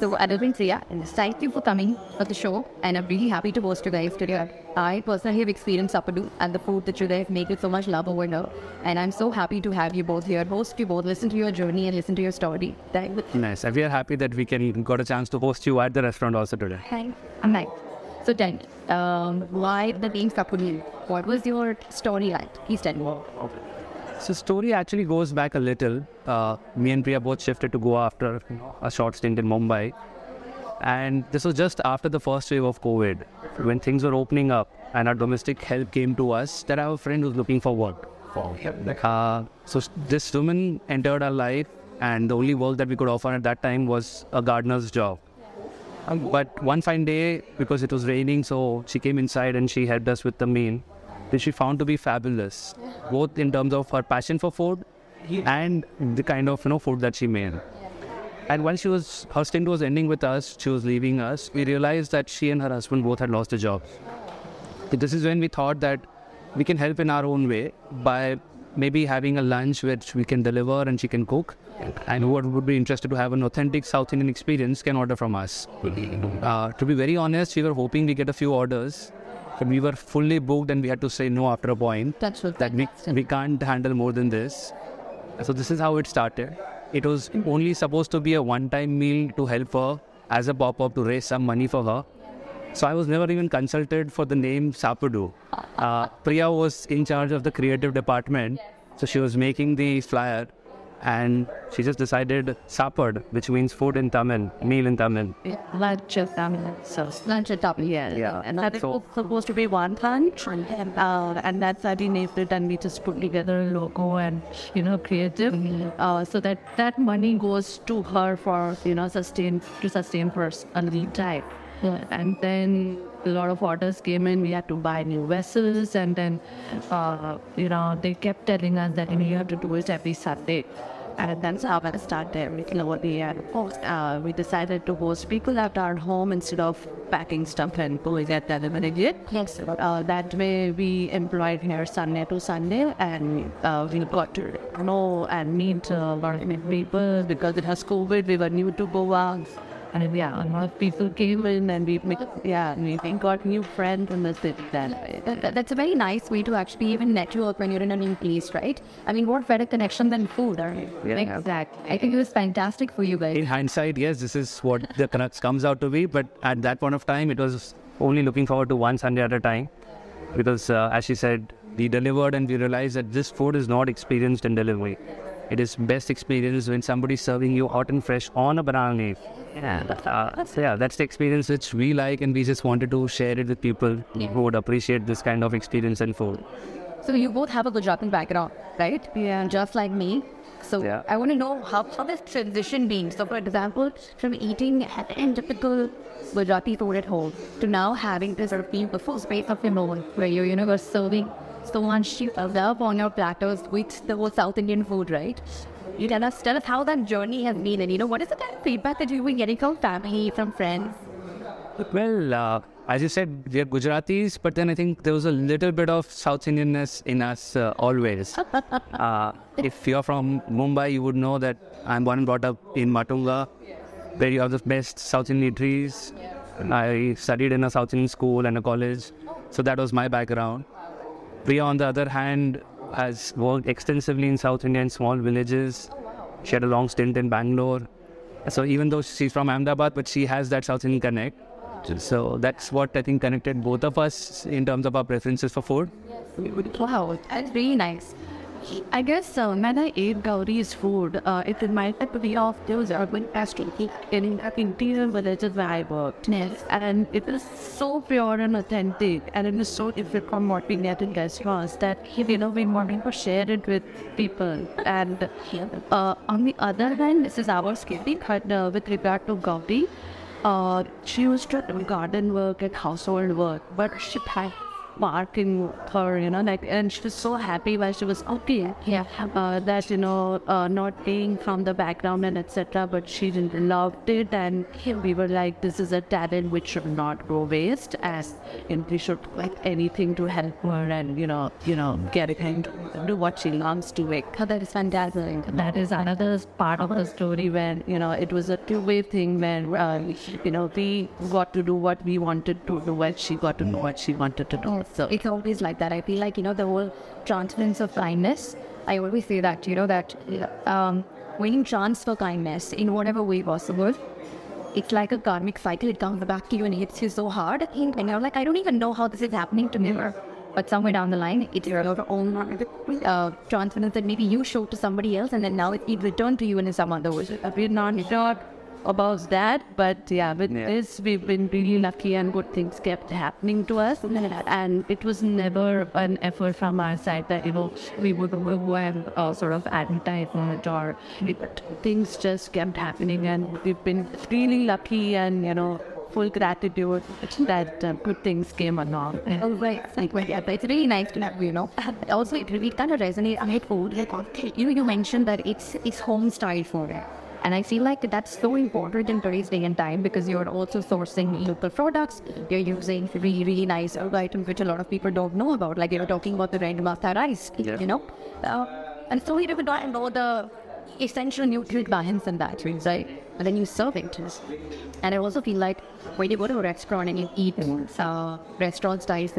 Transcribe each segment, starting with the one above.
So I have been Priya, and thank you for coming on the show, and I'm really happy to host you guys today. I personally have experienced Sappadu and the food that you guys make with so much love over now, and I'm so happy to have you both here, host you both, listen to your journey and listen to your story. Nice, and we are happy that we can got a chance to host you at the restaurant also today. Thanks. Nice. So tell me, why the name Sappadu? What was your story like? Please tell me. Okay. So story actually goes back a little. Me and Priya both shifted to Goa after a short stint in Mumbai. And this was just after the first wave of Covid, when things were opening up and our domestic help came to us, that our friend was looking for work. So this woman entered our life, and the only work that we could offer at that time was a gardener's job. But one fine day, because it was raining, so she came inside and she helped us with the meal, which she found to be fabulous, both in terms of her passion for food and the kind of food that she made. And while her stint was ending with us, she was leaving us, we realized that she and her husband both had lost their jobs. This is when we thought that we can help in our own way by maybe having a lunch which we can deliver and she can cook. And whoever would be interested to have an authentic South Indian experience can order from us. To be very honest, we were hoping we get a few orders, but we were fully booked and we had to say no after a point. That's that we can't handle more than this. So this is how it started. It was only supposed to be a one-time meal to help her as a pop-up to raise some money for her. So I was never even consulted for the name Sappadu. Priya was in charge of the creative department. So she was making the flyer and she just decided Sappad, which means food in Tamil, meal in Tamil. Lunch of Tamil. So lunch of Tamil, yeah. And that was supposed to be one lunch. And that's how we named it, and we just put together a logo and, creative. Mm-hmm. So that money goes to her for, sustain for a little time. Yeah. And then a lot of orders came in. We had to buy new vessels, and then they kept telling us that you have to do it every Sunday, and that's how I started everything over the year. We decided to host people at our home instead of packing stuff and pulling it and delivering it. Yes. That way we employed here Sunday to Sunday, and we got to know and meet a lot of people because it was COVID. We were new to Goa. And a lot of people came in, and we got new friends in the city that. That's a very nice way to actually even network when you're in a new place, right? I mean, what better connection than food, right? Yeah. Exactly. I think it was fantastic for you guys. In hindsight, yes, this is what the Canucks comes out to be. But at that point of time, it was only looking forward to one Sunday at a time. Because as she said, we delivered and we realized that this food is not experienced in delivery. It is best experience when somebody's serving you hot and fresh on a banana leaf. That's the experience which we like, and we just wanted to share it with people who would appreciate this kind of experience and food. So you both have a Gujarati background, right? Yeah. Just like me. So I want to know how this transition been. So for example, from eating typical Gujarati food at home to now having this sort of full space of your own, where you were serving so much love on your platters with the whole South Indian food, right? You tell us how that journey has been, and what is the kind of feedback that you've been getting from family, from friends? Well, as you said, we are Gujaratis, but then I think there was a little bit of South Indianness in us always. If you're from Mumbai, you would know that I'm born and brought up in Matunga, where you have the best South Indian trees. I studied in a South Indian school and a college, so that was my background. Priya, on the other hand, has worked extensively in South Indian small villages. She had a long stint in Bangalore. So even though she's from Ahmedabad, but she has that South Indian connect. So that's what I think connected both of us in terms of our preferences for food. Wow, that's really nice. I guess when I ate Gauri's food, it reminded me of those urban pastries in the interior villages where I worked. Yes. And it was so pure and authentic, and it was so different from what we get in restaurants that, we wanted to share it with people. And on the other hand, this is our skipping, but with regard to Gauri, she used to do garden work and household work, but she had parking with her, you know, like, and she was so happy while she was okay. Yeah. That, you know, not being from the background and etc. But she loved it, and we were like, this is a talent which should not go waste, as in we should like anything to help her and, you know, get it and do what she loves to make. Oh, that is fantastic. That is another part of the story where, you know, it was a two-way thing where, you know, we got to do what we wanted to do, and she got to know what she wanted to do. So it's always like that. I feel like, you know, the whole transference of kindness, I always say that, you know, that when you transfer kindness in whatever way possible, it's like a karmic cycle. It comes back to you and hits you so hard. And I'm like, I don't even know how this is happening to me. But somewhere down the line, it's your own transference that maybe you show to somebody else, and then now it returned to you in some other way. We're not sure about that, but this we've been really lucky, and good things kept happening to us, and it was never an effort from our side that, you know, we would have sort of advertisement or things just kept happening, and we've been really lucky, and, you know, full gratitude that good things came along. Oh, right. Yeah, but it's really nice to have, you know. Also, it really kind of resonates. I had food, like, you mentioned that it's home style food. And I feel like that's so important in today's day and time, because you're also sourcing local products. You're using really, really nice items which a lot of people don't know about. Like, you're talking about the Rendmaster rice, you know. And so you don't know the essential nutrient balance in that, right? And then you serve it. And I also feel like when you go to a restaurant and you eat restaurant styles,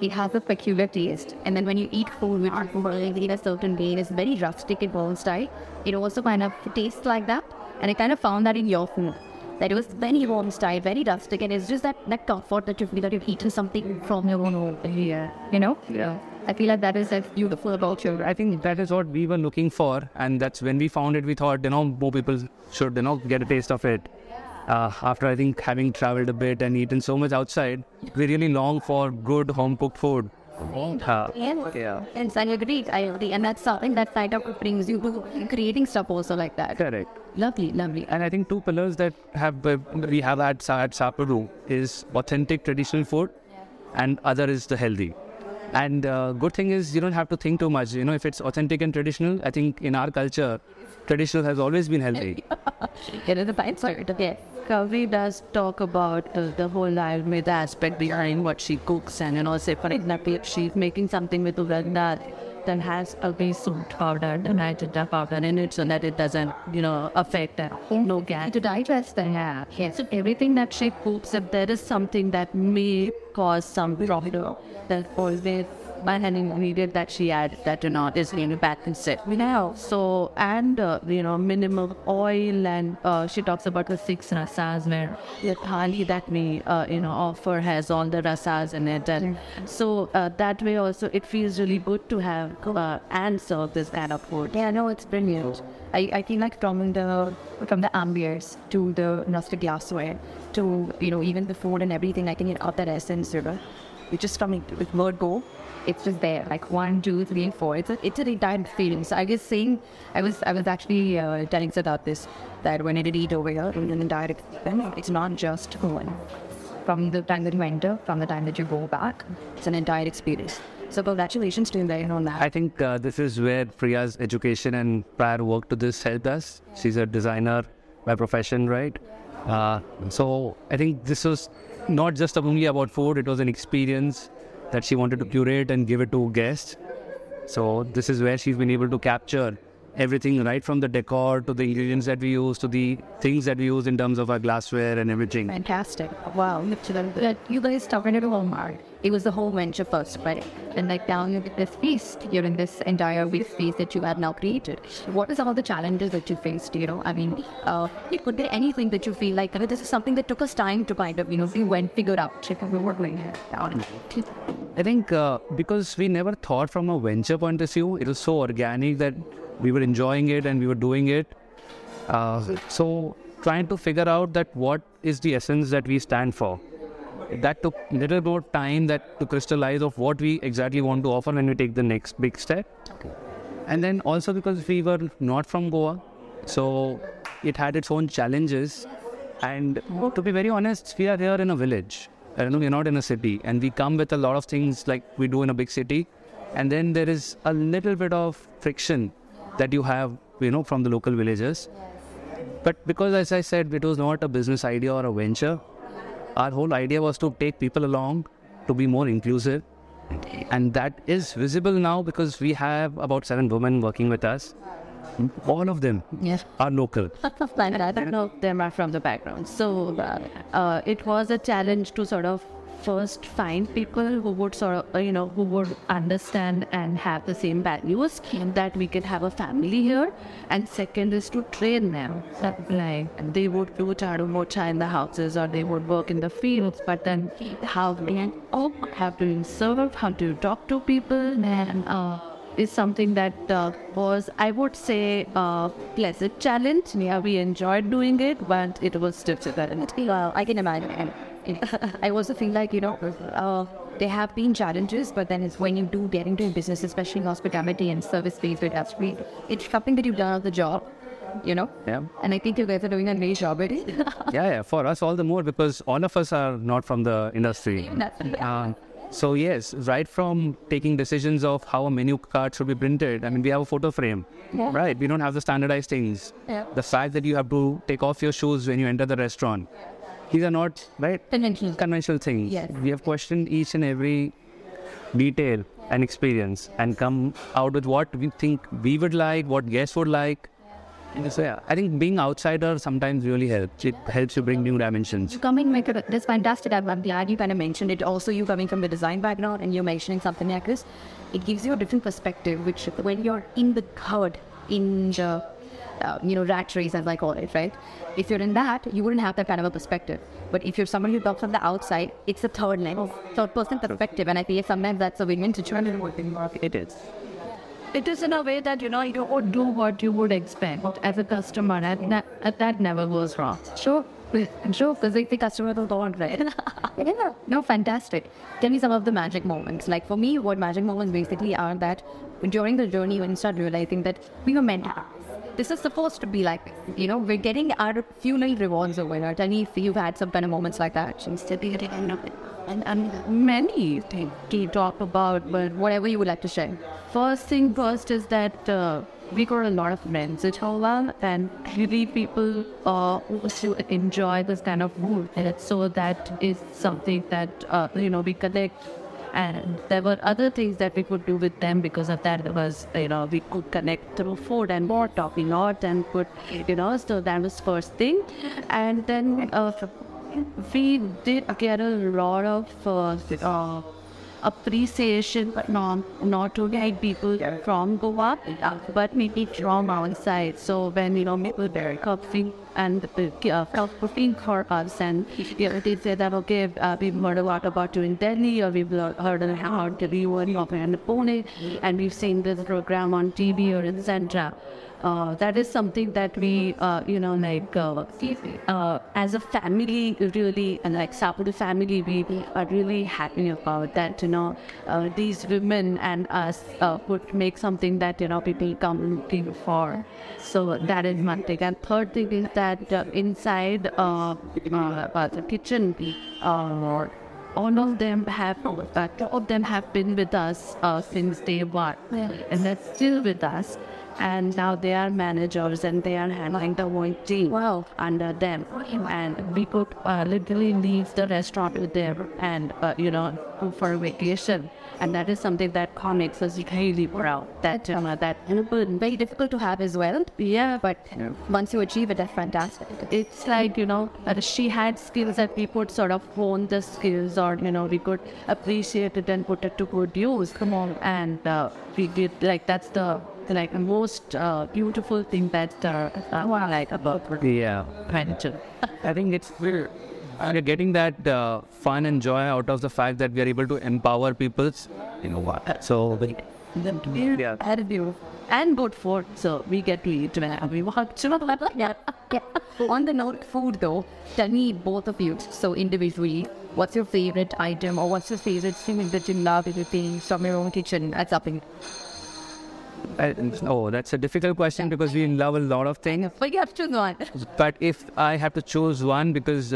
it has a peculiar taste. And then when you eat food in a certain way, it's very rustic and bowl style. It also kind of tastes like that. And I kind of found that in your food, that it was very warm style, very rustic. And it's just that comfort that you feel that you've eaten something from your own home. Yeah. You know? Yeah. I feel like that is a beautiful about you. I think that is what we were looking for. And that's when we found it. We thought, you know, more people should, you know, get a taste of it. After, I think, having traveled a bit and eaten so much outside, we really long for good home-cooked food. Yes, I agree. And that's something that kind of brings you to creating stuff also like that. Correct. Lovely, lovely. And I think two pillars that we have at Sappadu is authentic traditional food, and other is the healthy. And good thing is you don't have to think too much. You know, if it's authentic and traditional, I think in our culture, traditional has always been healthy. It is a fine side. Yeah. Gauri does talk about the whole Ayurveda aspect behind what she cooks, and, you know, say for example, if she's making something with uranda that has a basil powder and ajita powder in it, so that it doesn't, you know, affect that. No gas. To digest that. Yeah. Yes. So everything that she cooks, if there is something that may cause some problem, then always an ingredient that she adds that, you know, is going to balance it. So, and, you know, minimal oil, and she talks about the 6 rasas, where the thali that we, you know, offer has all the rasas in it. And so that way also it feels really good to have and serve this kind of food. Yeah, no, it's brilliant. I think like from the ambience to the rustic glassware to, you know, even the food and everything, I think it got that essence, which is from with word go. It's just there, like 1, 2, 3, 4. It's an entire experience. I was saying, I was actually telling Siddharth this, that when I did eat over here, an entire experience. It's not just one. From the time that you enter, from the time that you go back, it's an entire experience. So congratulations to him there on that. I think this is where Priya's education and prior work to this helped us. She's a designer by profession, right? So I think this was not just only about food, it was an experience that she wanted to curate and give it to guests. So this is where she's been able to capture everything, right from the decor to the ingredients that we use to the things that we use in terms of our glassware and everything. Fantastic. Wow. You guys started at Walmart. It was the whole venture first, right? And like now you're in this feast, you're in this entire week's feast that you have now created. What is all the challenges that you faced, you know? I mean, it could be anything that you feel like, I mean, this is something that took us time to kind of, you know, we went, figured out. We were going down. I think because we never thought from a venture point of view, it was so organic that we were enjoying it and we were doing it. So trying to figure out that what is the essence that we stand for. That took a little more time to crystallize of what we exactly want to offer when we take the next big step. Okay. And then also because we were not from Goa, so it had its own challenges. And to be very honest, we are here in a village. we're not in a city, and we come with a lot of things like we do in a big city, and then there is a little bit of friction that you have, you know, from the local villagers. But because, as I said, it was not a business idea or a venture, our whole idea was to take people along, to be more inclusive, and that is visible now because we have about 7 women working with us. All of them are local. None of them are from the background. So it was a challenge to sort of first find people who would sort of, you know, who would understand and have the same values that we can have a family here. And second is to train them. Like they would do chadu mocha in the houses, or they would work in the fields. But then how do you serve? How do you talk to people? And is something that was, I would say, a pleasant challenge. Yeah, we enjoyed doing it, but it was difficult. Well, I can imagine. I also feel like, you know, there have been challenges, but then it's when you do get into business, especially hospitality and service-based industry, it's something that you've done on the job, you know? Yeah. And I think you guys are doing a nice job at it. Yeah, for us all the more, because all of us are not from the industry. So yes, right from taking decisions of how a menu card should be printed. I mean, we have a photo frame, right? We don't have the standardized things. Yeah. The fact that you have to take off your shoes when you enter the restaurant. These are not, right, conventional things. Yes. We have questioned each and every detail and experience and come out with what we think we would like, what guests would like. So yeah, I think being outsider sometimes really helps. It helps you bring new dimensions. You coming, that's fantastic. I'm glad you kind of mentioned it. Also, you coming from the design background and you're mentioning something like this, it gives you a different perspective, which when you're in the herd, in the, you know, rat race, as I call it, right? If you're in that, you wouldn't have that kind of a perspective. But if you're someone who comes from the outside, it's a third lens, third person perspective. And I feel sometimes that's a win-win situation. It is. It is in a way that, you know, you would do what you would expect as a customer, and that never goes wrong. Sure, because the customer will go on, right? Yeah. No, fantastic. Tell me some of the magic moments. Like for me, what magic moments basically are that during the journey when you start realizing that we were meant to. This is supposed to be like this. You know, we're getting our funeral rewards over here. Tell me if you've had some kind of moments like that. And many things to talk about, but whatever you would like to share. First thing first is that we got a lot of friends at Howland, and really people also enjoy this kind of food. And so that is something that, you know, we connect. And there were other things that we could do with them because of that. It was, you know, we could connect through food and more talking lot and put, you know, so that was first thing. And then we did get a lot of appreciation, but not to get people from Goa, but maybe from outside. So when, you know, people were coughing and cooking for us, and you know, they said that, okay, we've heard a lot about you in Delhi, or we've heard about you in Pune, and we've seen this program on TV or in Centra. That is something that we, you know, like, as a family, really, and like Sappadu family, we are really happy about that, you know, these women and us would make something that, you know, people come looking for. So that is one thing. And third thing is that inside the kitchen, all of them have been with us since day one, and that's still with us. And now they are managers and they are handling the whole team under them. And we could literally leave the restaurant with them and, you know, go for a vacation. And that is something that makes us really proud. Very difficult to have as well. Yeah. But once you achieve it, that's fantastic. It's like, you know, she had skills that we could sort of hone the skills, or, you know, we could appreciate it and put it to good use. Come on. And we did, like, that's the most beautiful thing that I like about friendship. I think it's we're getting that fun and joy out of the fact that we are able to empower people. You know what? So and good food. So we get to eat. We want On the note food though, tell me, both of you, so individually, what's your favorite item or what's your favorite thing that you love if you think from your own kitchen at something? That's a difficult question because we love a lot of things. But you have to choose one. But if I have to choose one, because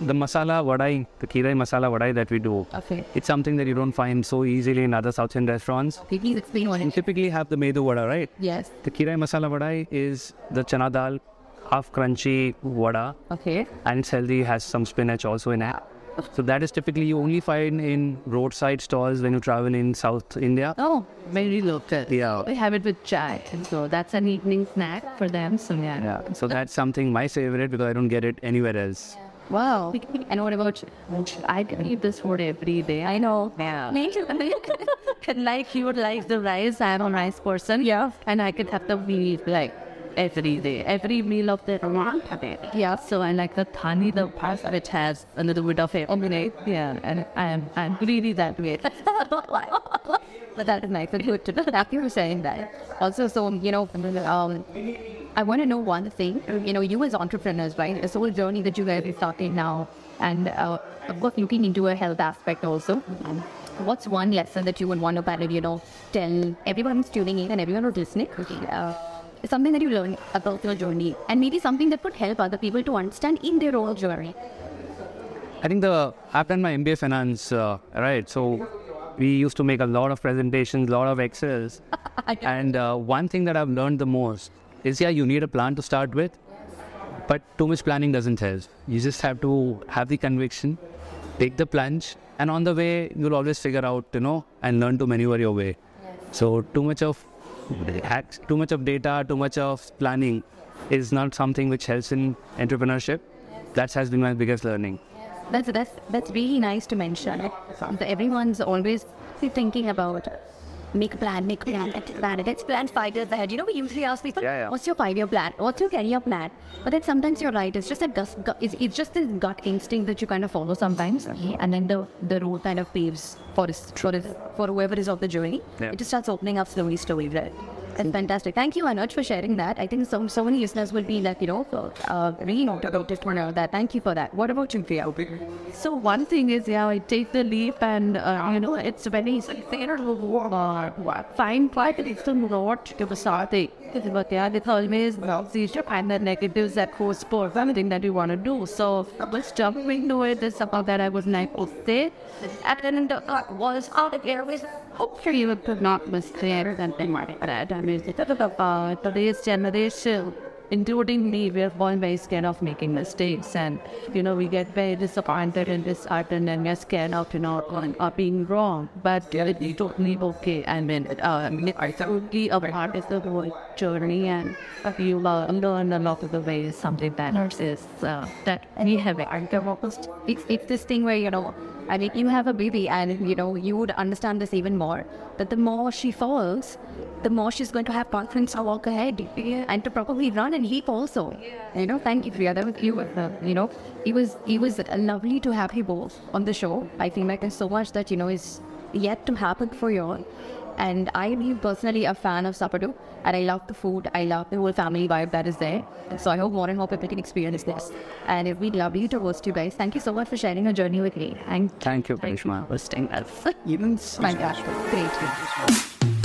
The masala vadai, the Keerai masala vadai that we do, okay, it's something that you don't find so easily in other South Indian restaurants. Okay, please explain what it is. You typically have the Medu vada, right? Yes. The Keerai masala vadai is the Chana Dal, half crunchy vada. Okay. And it's healthy, has some spinach also in it. So that is typically you only find in roadside stalls when you travel in South India. Oh, very local. Yeah. We have it with chai. And so that's an evening snack for them. So yeah. Yeah. So that's something my favorite because I don't get it anywhere else. Yeah. Wow. And what about you? I can eat this food every day. I know. Yeah. Like you would like the rice. I'm a rice person. Yeah. And I could have the wheat like every day, every meal of the day. Yeah. So I like the thani, the part which has a little bit of a omelette. Yeah. And I'm greedy that way. But that is nice. It's good to know that you were saying that. Also, so, you know, I want to know one thing. You know, you as entrepreneurs, right? This whole journey that you guys are starting now, and of course looking into a health aspect also. What's one lesson that you would want to kind of, you know, tell everyone who's tuning in and everyone who's listening? Something that you learn about your journey, and maybe something that could help other people to understand in their own journey. I think I've done my MBA finance, right? So we used to make a lot of presentations, a lot of Excels. And one thing that I've learned the most is, yeah, you need a plan to start with, but too much planning doesn't help. You just have to have the conviction, take the plunge, and on the way, you'll always figure out, you know, and learn to maneuver your way. So too much of data, too much of planning is not something which helps in entrepreneurship. That has been my biggest learning. That's really nice to mention. Everyone's always thinking about make a plan, let's plan 5 years ahead. You know, we usually ask people, what's your 5-year plan? What's your career plan? But then sometimes you're right, it's just that this gut instinct that you kind of follow sometimes, and then the road kind of paves for whoever is on the journey. Yeah. It just starts opening up slowly, right? That's fantastic. Thank you, Anuj, for sharing that. I think so many listeners will be like, you know, really not about it or that. Thank you for that. What about you, Priya? So one thing is, I take the leap and, you know, it's very fine quite it's not to be starting. But it's always easy to find the negatives that cause for something that you want to do. So just jumping into it is something that I was like, okay. And then was out of here with hopefully you could not mistake something like that. Today's generation, including me, we're all very scared of making mistakes, and you know, we get very disappointed in this art, and then we're scared of, you know, being wrong. But it's totally okay. I mean, it's totally a part of the whole journey, and you learn a lot of the way something that is that we have. It's this thing where, you know, I mean, you have a baby, and you know, you would understand this even more, that the more she falls, the more she's going to have confidence to walk ahead, and to probably run and leap also. You know, thank you, Priya. That was you. You know, it was lovely to have you both on the show. I think like there's so much that, you know, is yet to happen for you all. And I'm personally a fan of Sappadu, and I love the food. I love the whole family vibe that is there. So I hope more and more people can experience this. And it'd be lovely to host you guys. Thank you so much for sharing your journey with me. And thank you, Prashma, for hosting us. Even so much. Great.